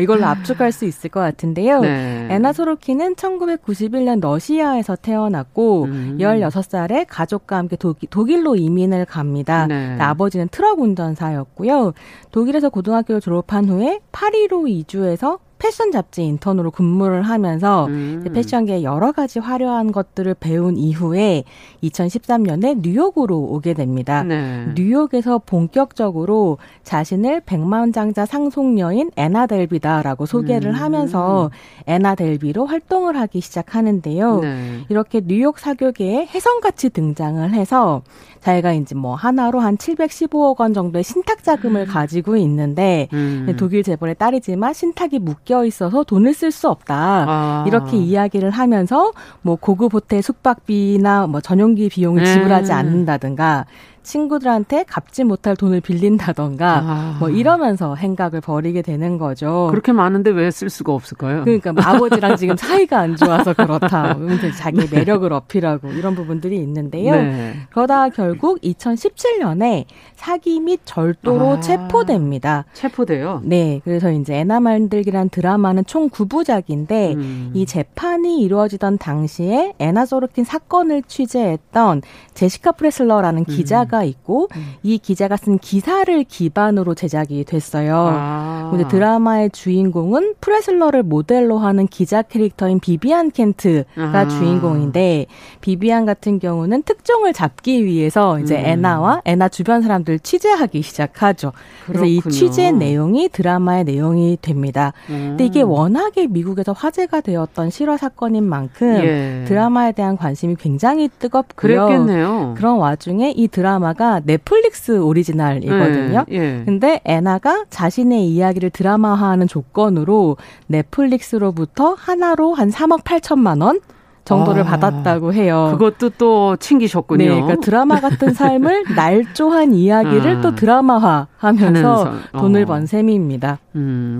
이걸로 압축할 수 있을 것 같은데요. 애나 소로킨은 1991년 러시아에서 태어났고 16살에 가족과 함께 독일로 이민을 갑니다. 있습니다. 네. 아버지는 트럭 운전사였고요. 독일에서 고등학교를 졸업한 후에 파리로 이주해서 패션 잡지 인턴으로 근무를 하면서 패션계의 여러 가지 화려한 것들을 배운 이후에 2013년에 뉴욕으로 오게 됩니다. 네. 뉴욕에서 본격적으로 자신을 백만장자 상속녀인 애나 델비다라고 소개를 하면서 애나 델비로 활동을 하기 시작하는데요. 네. 이렇게 뉴욕 사교계에 혜성같이 등장을 해서 자기가 이제 뭐 하나로 한 715억 원 정도의 신탁 자금을 가지고 있는데 독일 재벌의 딸이지만 신탁이 묶여 있어서 돈을 쓸 수 없다. 아. 이렇게 이야기를 하면서 뭐 고급 호텔 숙박비나 뭐 전용기 비용을 지불하지 않는다든가 친구들한테 갚지 못할 돈을 빌린다던가 뭐 이러면서 행각을 벌이게 되는 거죠. 그렇게 많은데 왜 쓸 수가 없을까요? 그러니까 뭐 아버지랑 지금 사이가 안 좋아서 그렇다. 자기의 매력을 어필하고 이런 부분들이 있는데요. 네. 그러다 결국 2017년에 사기 및 절도로 체포됩니다. 체포돼요? 네. 그래서 이제 애나 만들기란 드라마는 총 9부작인데 이 재판이 이루어지던 당시에 애나 소로킨 사건을 취재했던 제시카 프레슬러라는 기자가 있고 이 기자가 쓴 기사를 기반으로 제작이 됐어요. 근데 드라마의 주인공은 프레슬러를 모델로 하는 기자 캐릭터인 비비안 켄트가 주인공인데 비비안 같은 경우는 특종을 잡기 위해서 이제 애나와 애나 주변 사람들 취재하기 시작하죠. 그래서 이 취재 내용이 드라마의 내용이 됩니다. 근데 이게 워낙에 미국에서 화제가 되었던 실화 사건인 만큼 드라마에 대한 관심이 굉장히 뜨겁고요. 그랬겠네요. 그런 와중에 이 드라마가 넷플릭스 오리지널이거든요. 근데 애나가 자신의 이야기를 드라마화하는 조건으로 넷플릭스로부터 하나로 한 3억 8천만 원 정도를 받았다고 해요. 그것도 또 챙기셨군요. 네, 그러니까 드라마 같은 삶을 날조한 이야기를 또 드라마화하면서 돈을 번 셈입니다.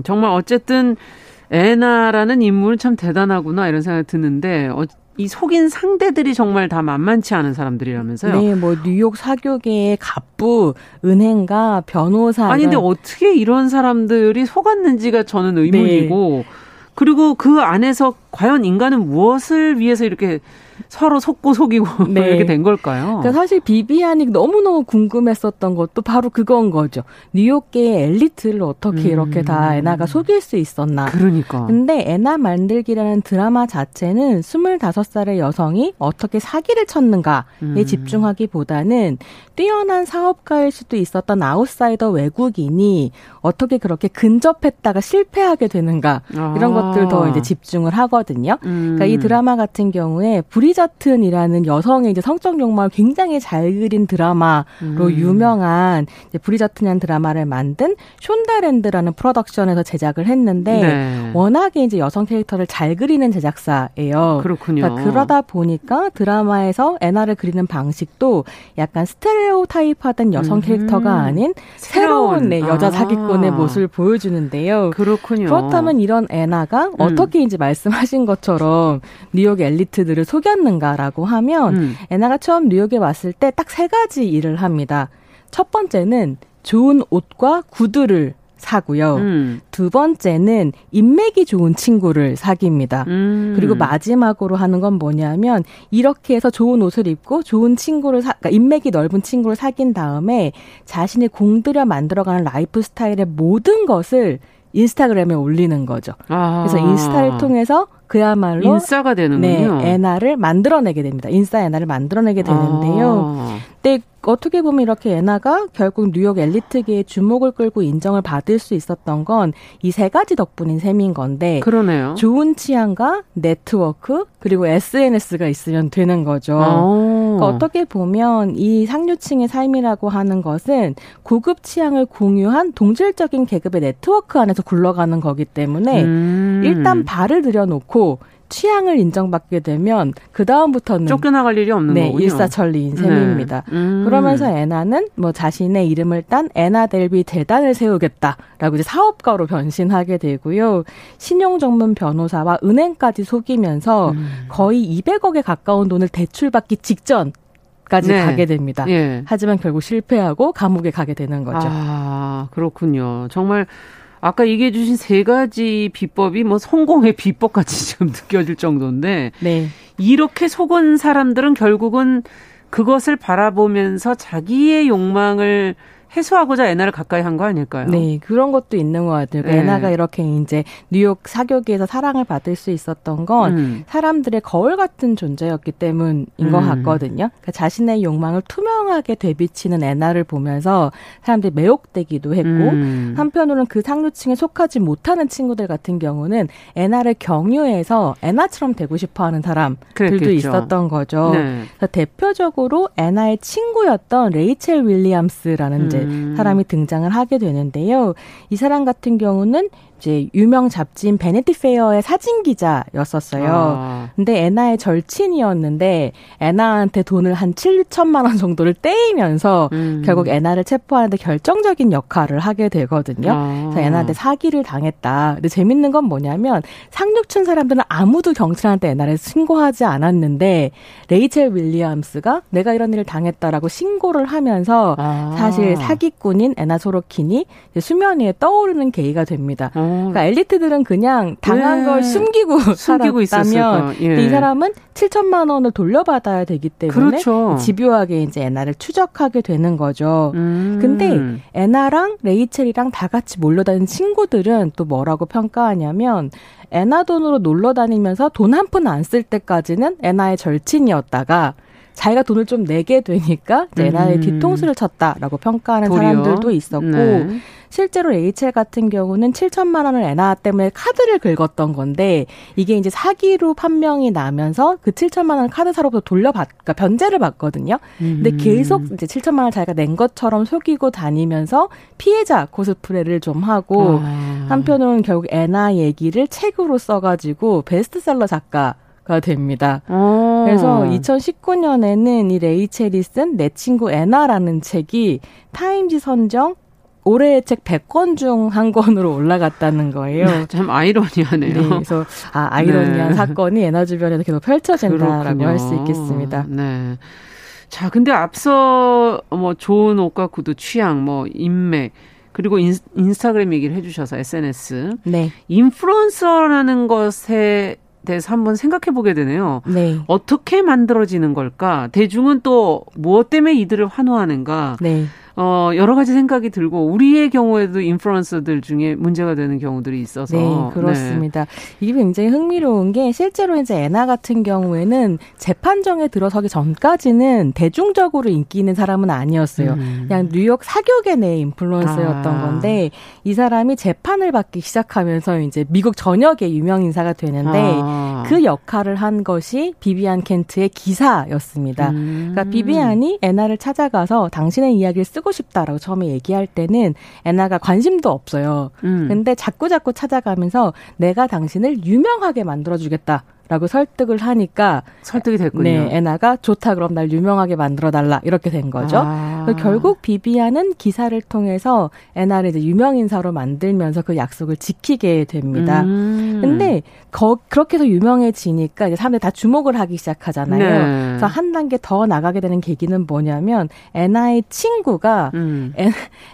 정말 어쨌든 애나라는 인물은 참 대단하구나 이런 생각이 드는데 이 속인 상대들이 정말 다 만만치 않은 사람들이라면서요. 네, 뭐 뉴욕 사교계의 갑부, 은행가, 변호사. 아니 근데 어떻게 이런 사람들이 속았는지가 저는 의문이고. 네. 그리고 그 안에서 과연 인간은 무엇을 위해서 이렇게 서로 속고 속이고 이렇게 된 걸까요? 그러니까 사실 비비안이 너무너무 궁금했었던 것도 바로 그건 거죠. 뉴욕계의 엘리트를 어떻게 이렇게 다 애나가 속일 수 있었나. 그러니까. 근데 애나 만들기라는 드라마 자체는 25살의 여성이 어떻게 사기를 쳤는가에 집중하기보다는 뛰어난 사업가일 수도 있었던 아웃사이더 외국인이 어떻게 그렇게 근접했다가 실패하게 되는가. 이런 것들 더 이제 집중을 하거든요. 그러니까 이 드라마 같은 경우에 브리저튼이라는 여성의 이제 성적 욕망을 굉장히 잘 그린 드라마로 유명한 브리저튼이라는 드라마를 만든 숀다랜드라는 프로덕션에서 제작을 했는데 워낙에 이제 여성 캐릭터를 잘 그리는 제작사예요. 그렇군요. 그러니까 그러다 보니까 드라마에서 애나를 그리는 방식도 약간 스테레오타입하던 여성 캐릭터가 아닌 새로운 여자 사기꾼의 모습을 보여주는데요. 그렇군요. 그렇다면 이런 애나가 어떻게 이제 말씀하신 것처럼 뉴욕 엘리트들을 속였는지 는가라고 하면 애나가 처음 뉴욕에 왔을 때 딱 세 가지 일을 합니다. 첫 번째는 좋은 옷과 구두를 사고요. 두 번째는 인맥이 좋은 친구를 사깁니다. 그리고 마지막으로 하는 건 뭐냐면 이렇게 해서 좋은 옷을 입고 좋은 친구를 그러니까 인맥이 넓은 친구를 사귄 다음에 자신이 공들여 만들어가는 라이프 스타일의 모든 것을 인스타그램에 올리는 거죠. 그래서 인스타를 통해서 그야말로 인싸가 되는군요. 네, 애나를 만들어내게 됩니다. 인싸 애나를 만들어내게 되는데요. 근데 어떻게 보면 이렇게 애나가 결국 뉴욕 엘리트계의 주목을 끌고 인정을 받을 수 있었던 건 이 세 가지 덕분인 셈인 건데. 그러네요. 좋은 취향과 네트워크 그리고 SNS가 있으면 되는 거죠. 그러니까 어떻게 보면 이 상류층의 삶이라고 하는 것은 고급 취향을 공유한 동질적인 계급의 네트워크 안에서 굴러가는 거기 때문에 일단 발을 들여놓고 취향을 인정받게 되면 그 다음부터는 쫓겨나갈 일이 없는 거군요. 일사천리인 셈입니다. 그러면서 애나는 뭐 자신의 이름을 딴 애나 델비 재단을 세우겠다라고 이제 사업가로 변신하게 되고요. 신용 전문 변호사와 은행까지 속이면서 거의 200억에 가까운 돈을 대출받기 직전. 까지 가게 됩니다. 하지만 결국 실패하고 감옥에 가게 되는 거죠. 그렇군요. 정말 아까 얘기해 주신 세 가지 비법이 뭐 성공의 비법같이 지금 느껴질 정도인데 이렇게 속은 사람들은 결국은 그것을 바라보면서 자기의 욕망을 해소하고자 애나를 가까이 한 거 아닐까요? 네, 그런 것도 있는 것 같아요. 네. 애나가 이렇게 이제 뉴욕 사교기에서 사랑을 받을 수 있었던 건 사람들의 거울 같은 존재였기 때문인 것 같거든요. 그러니까 자신의 욕망을 투명하게 되비치는 애나를 보면서 사람들이 매혹되기도 했고 한편으로는 그 상류층에 속하지 못하는 친구들 같은 경우는 애나를 경유해서 애나처럼 되고 싶어하는 사람들도 그랬겠죠. 있었던 거죠. 네. 그래서 대표적으로 애나의 친구였던 레이첼 윌리엄스라는 사람이 등장을 하게 되는데요. 이 사람 같은 경우는 이제 유명 잡지인 베네티 페어의 사진 기자였었어요. 근데 애나의 절친이었는데 애나한테 돈을 한 7천만 원 정도를 떼이면서 결국 애나를 체포하는데 결정적인 역할을 하게 되거든요. 그래서 애나한테 사기를 당했다. 근데 재밌는 건 뭐냐면 상류층 사람들은 아무도 경찰한테 애나를 신고하지 않았는데 레이첼 윌리엄스가 내가 이런 일을 당했다라고 신고를 하면서 사실 사기꾼인 애나 소로킨이 수면 위에 떠오르는 계기가 됩니다. 그러니까 엘리트들은 그냥 당한 걸 숨기고 있었다면 이 사람은 7천만 원을 돌려받아야 되기 때문에 그렇죠. 집요하게 이제 애나를 추적하게 되는 거죠. 근데 애나랑 레이첼이랑 다 같이 몰려다니는 친구들은 또 뭐라고 평가하냐면 애나 돈으로 놀러 다니면서 돈 한 푼 안 쓸 때까지는 애나의 절친이었다가 자기가 돈을 좀 내게 되니까 애나의 뒤통수를 쳤다라고 평가하는 도리어? 사람들도 있었고 네. 실제로 레이첼 같은 경우는 7천만 원을 애나 때문에 카드를 긁었던 건데 이게 이제 사기로 판명이 나면서 그 7천만 원을 카드사로부터 그러니까 변제를 받거든요. 근데 계속 이제 7천만 원을 자기가 낸 것처럼 속이고 다니면서 피해자 코스프레를 좀 하고 한편으로는 결국 애나 얘기를 책으로 써가지고 베스트셀러 작가 가 됩니다. 그래서 2019년에는 이 레이첼이 쓴 내 친구 애나라는 책이 타임지 선정 올해의 책 100권 중 한 권으로 올라갔다는 거예요. 참 아이러니하네요. 네, 그래서 아이러니한 네. 사건이 애나 주변에서 계속 펼쳐진다라고 할 수 있겠습니다. 네. 자, 근데 앞서 좋은 옷과 구두, 취향, 인맥 그리고 인스타그램 얘기를 해주셔서 SNS. 네. 인플루언서라는 것에 대해서 한번 생각해 보게 되네요. 네. 어떻게 만들어지는 걸까? 대중은 또 무엇 때문에 이들을 환호하는가? 네. 여러 가지 생각이 들고 우리의 경우에도 인플루언서들 중에 문제가 되는 경우들이 있어서 네, 그렇습니다. 네. 이게 굉장히 흥미로운 게 실제로 이제 애나 같은 경우에는 재판정에 들어서기 전까지는 대중적으로 인기 있는 사람은 아니었어요. 그냥 뉴욕 사교계 내 인플루언서였던 건데 이 사람이 재판을 받기 시작하면서 이제 미국 전역에 유명 인사가 되는데 그 역할을 한 것이 비비안 켄트의 기사였습니다. 그러니까 비비안이 애나를 찾아가서 당신의 이야기를 쓰고 싶다라고 처음에 얘기할 때는 애나가 관심도 없어요. 근데 자꾸 찾아가면서 내가 당신을 유명하게 만들어주겠다. 라고 설득을 하니까 설득이 됐군요. 네, 애나가 좋다 그럼 날 유명하게 만들어달라 이렇게 된 거죠. 결국 비비안은 기사를 통해서 애나를 이제 유명인사로 만들면서 그 약속을 지키게 됩니다. 근데 그렇게 해서 유명해지니까 이제 사람들이 다 주목을 하기 시작하잖아요. 네. 그래서 한 단계 더 나가게 되는 계기는 뭐냐면 애나의 친구가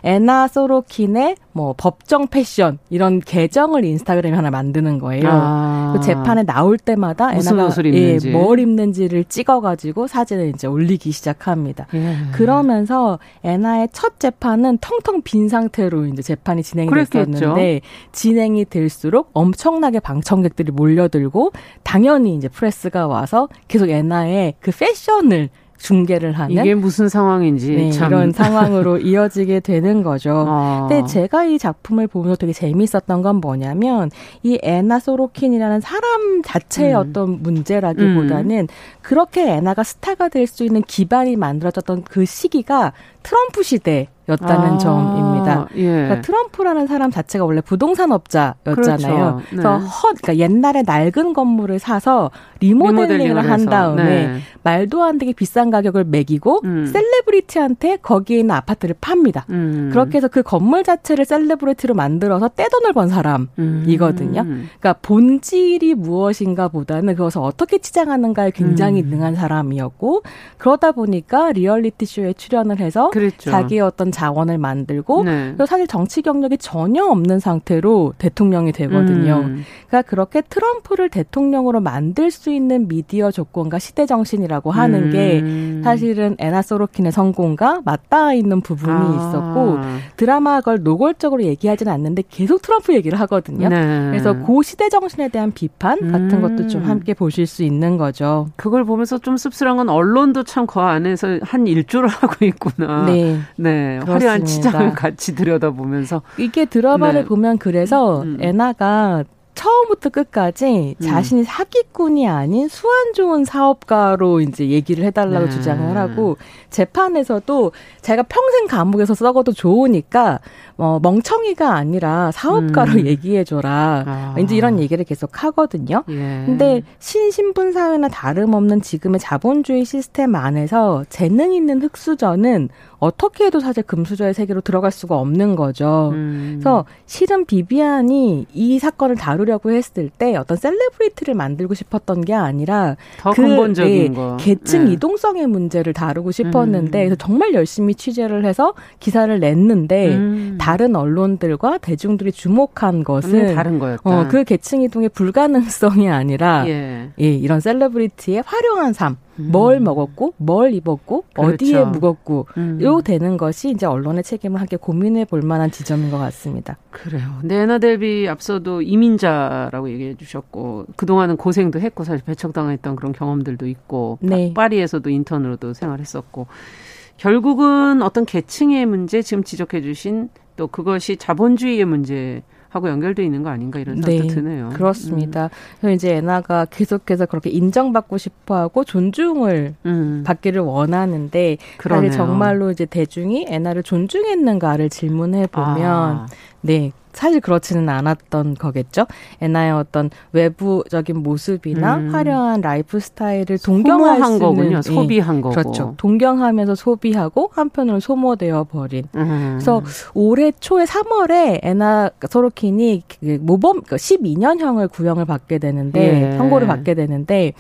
애나 소로킨의 법정 패션 이런 계정을 인스타그램에 하나 만드는 거예요. 그 재판에 나올 때마다 무슨 애나가 옷을 입는지. 예, 뭘 입는지를 찍어가지고 사진을 이제 올리기 시작합니다. 예. 그러면서 애나의 첫 재판은 텅텅 빈 상태로 이제 재판이 진행이 됐었는데 진행이 될수록 엄청나게 방청객들이 몰려들고 당연히 이제 프레스가 와서 계속 애나의 그 패션을 중계를 하는 이게 무슨 상황인지 네, 참. 이런 상황으로 이어지게 되는 거죠. 근데 제가 이 작품을 보면서 되게 재미있었던 건 뭐냐면 이 애나 소로킨이라는 사람 자체의 어떤 문제라기보다는 그렇게 애나가 스타가 될 수 있는 기반이 만들어졌던 그 시기가 트럼프 시대 였다는 점입니다. 예. 그러니까 트럼프라는 사람 자체가 원래 부동산업자였잖아요. 그렇죠. 네. 그래서 그러니까 옛날에 낡은 건물을 사서 리모델링을 한 다음에 네. 말도 안 되게 비싼 가격을 매기고 셀레브리티한테 거기에 있는 아파트를 팝니다. 그렇게 해서 그 건물 자체를 셀레브리티로 만들어서 떼돈을 번 사람이거든요. 그러니까 본질이 무엇인가 보다는 그것을 어떻게 치장하는가에 굉장히 능한 사람이었고 그러다 보니까 리얼리티 쇼에 출연을 해서 해서 그랬죠. 자기의 어떤 자원을 만들고 네. 또 사실 정치 경력이 전혀 없는 상태로 대통령이 되거든요. 그러니까 그렇게 트럼프를 대통령으로 만들 수 있는 미디어 조건과 시대 정신이라고 하는 게 사실은 애나 소로킨의 성공과 맞닿아 있는 부분이 있었고 드라마가 그걸 노골적으로 얘기하지는 않는데 계속 트럼프 얘기를 하거든요. 네. 그래서 그 시대 정신에 대한 비판 같은 것도 좀 함께 보실 수 있는 거죠. 그걸 보면서 좀 씁쓸한 건 언론도 참 그 안에서 한 일조를 하고 있구나. 네, 네. 화려한 치장을 같이 들여다보면서. 이게 드라마를 네. 보면 그래서 애나가 처음부터 끝까지 자신이 사기꾼이 아닌 수완 좋은 사업가로 이제 얘기를 해달라고 네. 주장을 하고 재판에서도 자기가 평생 감옥에서 썩어도 좋으니까 멍청이가 아니라 사업가로 얘기해줘라. 이제 이런 얘기를 계속 하거든요. 근데 예. 신신분 사회나 다름없는 지금의 자본주의 시스템 안에서 재능 있는 흑수저는 어떻게 해도 사실 금수저의 세계로 들어갈 수가 없는 거죠. 그래서 실은 비비안이 이 사건을 다루려고 했을 때 어떤 셀레브리티를 만들고 싶었던 게 아니라 더 근본적인 거. 계층 네. 이동성의 문제를 다루고 싶었는데 그래서 정말 열심히 취재를 해서 기사를 냈는데 다른 언론들과 대중들이 주목한 것은 다른 거였다. 그 계층 이동의 불가능성이 아니라 이런 셀레브리티의 화려한 삶. 뭘 먹었고, 뭘 입었고, 그렇죠. 어디에 묵었고, 요 되는 것이 이제 언론의 책임을 함께 고민해 볼 만한 지점인 것 같습니다. 그래요. 근데 애나 대비 앞서도 이민자라고 얘기해 주셨고, 그동안은 고생도 했고, 사실 배척당했던 그런 경험들도 있고, 네. 파리에서도 인턴으로도 생활했었고, 결국은 어떤 계층의 문제, 지금 지적해 주신 또 그것이 자본주의의 문제, 하고 연결되어 있는 거 아닌가 이런 생각도 네, 드네요. 그렇습니다. 그래서 이제 애나가 계속해서 그렇게 인정받고 싶어하고 존중을 받기를 원하는데 사실 정말로 이제 대중이 애나를 존중했는가를 질문해 보면 네. 사실 그렇지는 않았던 거겠죠. 애나의 어떤 외부적인 모습이나 화려한 라이프 스타일을 동경할 수 있는. 소모한 거군요. 예, 소비한 거고. 그렇죠. 동경하면서 소비하고 한편으로는 소모되어 버린. 그래서 올해 초에 3월에 애나 소로킨이 모범 12년형을 구형을 받게 되는데 선고를 받게 되는데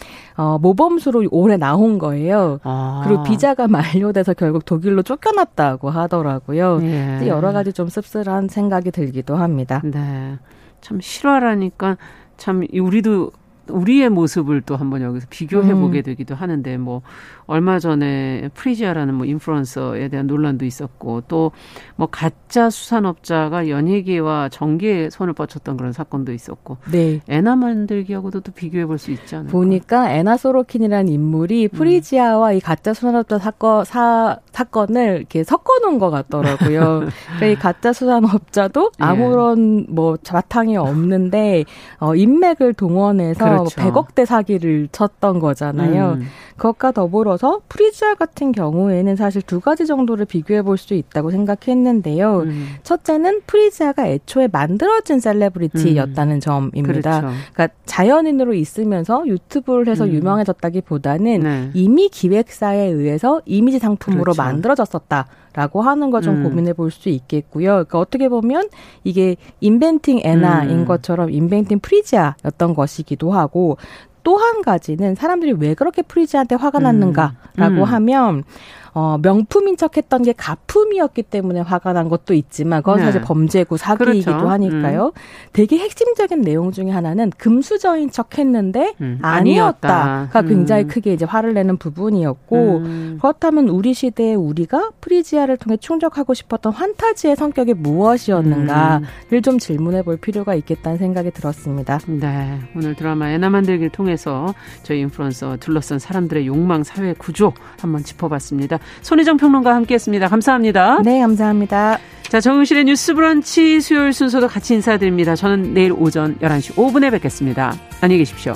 모범수로 올해 나온 거예요. 그리고 비자가 만료돼서 결국 독일로 쫓겨났다고 하더라고요. 예. 여러 가지 좀 씁쓸한 생각이 들기도 합니다. 네, 참 실화라니까 참 우리도 우리의 모습을 또 한번 여기서 비교해 보게 되기도 하는데 뭐 얼마 전에 프리지아라는 뭐 인플루언서에 대한 논란도 있었고 또 뭐 가짜 수산업자가 연예계와 정계에 손을 뻗쳤던 그런 사건도 있었고 네. 애나 만들기하고도 또 비교해 볼 수 있지 않을까. 보니까 애나 소로킨이라는 인물이 프리지아와 이 가짜 수산업자 사건을 이렇게 섞어놓은 것 같더라고요. 이 가짜 수산업자도 아무런 뭐 바탕이 없는데 인맥을 동원해서 그렇죠. 100억대 사기를 쳤던 거잖아요. 그것과 더불어서 프리지아 같은 경우에는 사실 두 가지 정도를 비교해 볼 수 있다고 생각했는데요. 첫째는 프리지아가 애초에 만들어진 셀레브리티였다는 점입니다. 그렇죠. 그러니까 자연인으로 있으면서 유튜브를 해서 유명해졌다기보다는 이미 기획사에 의해서 이미지 상품으로 그렇죠. 만들어졌었다라고 하는 걸 좀 고민해 볼 수 있겠고요. 그러니까 어떻게 보면 이게 인벤팅 애나인 것처럼 인벤팅 프리지아였던 것이기도 하고 또 한 가지는 사람들이 왜 그렇게 프리지아한테 화가 났는가라고 하면 명품인 척했던 게 가품이었기 때문에 화가 난 것도 있지만 그건 사실 범죄고 사기이기도 그렇죠. 하니까요. 되게 핵심적인 내용 중에 하나는 금수저인 척했는데 아니었다가 굉장히 크게 이제 화를 내는 부분이었고 그렇다면 우리 시대에 우리가 프리지아를 통해 충족하고 싶었던 환타지의 성격이 무엇이었는가를 좀 질문해 볼 필요가 있겠다는 생각이 들었습니다. 네, 오늘 드라마 애나 만들기를 통해서 저희 인플루언서 둘러싼 사람들의 욕망 사회 구조 한번 짚어봤습니다. 손희정 평론가와 함께했습니다. 감사합니다. 네, 감사합니다. 자, 정용실의 뉴스 브런치 수요일 순서도 같이 인사드립니다. 저는 내일 오전 11시 5분에 뵙겠습니다. 안녕히 계십시오.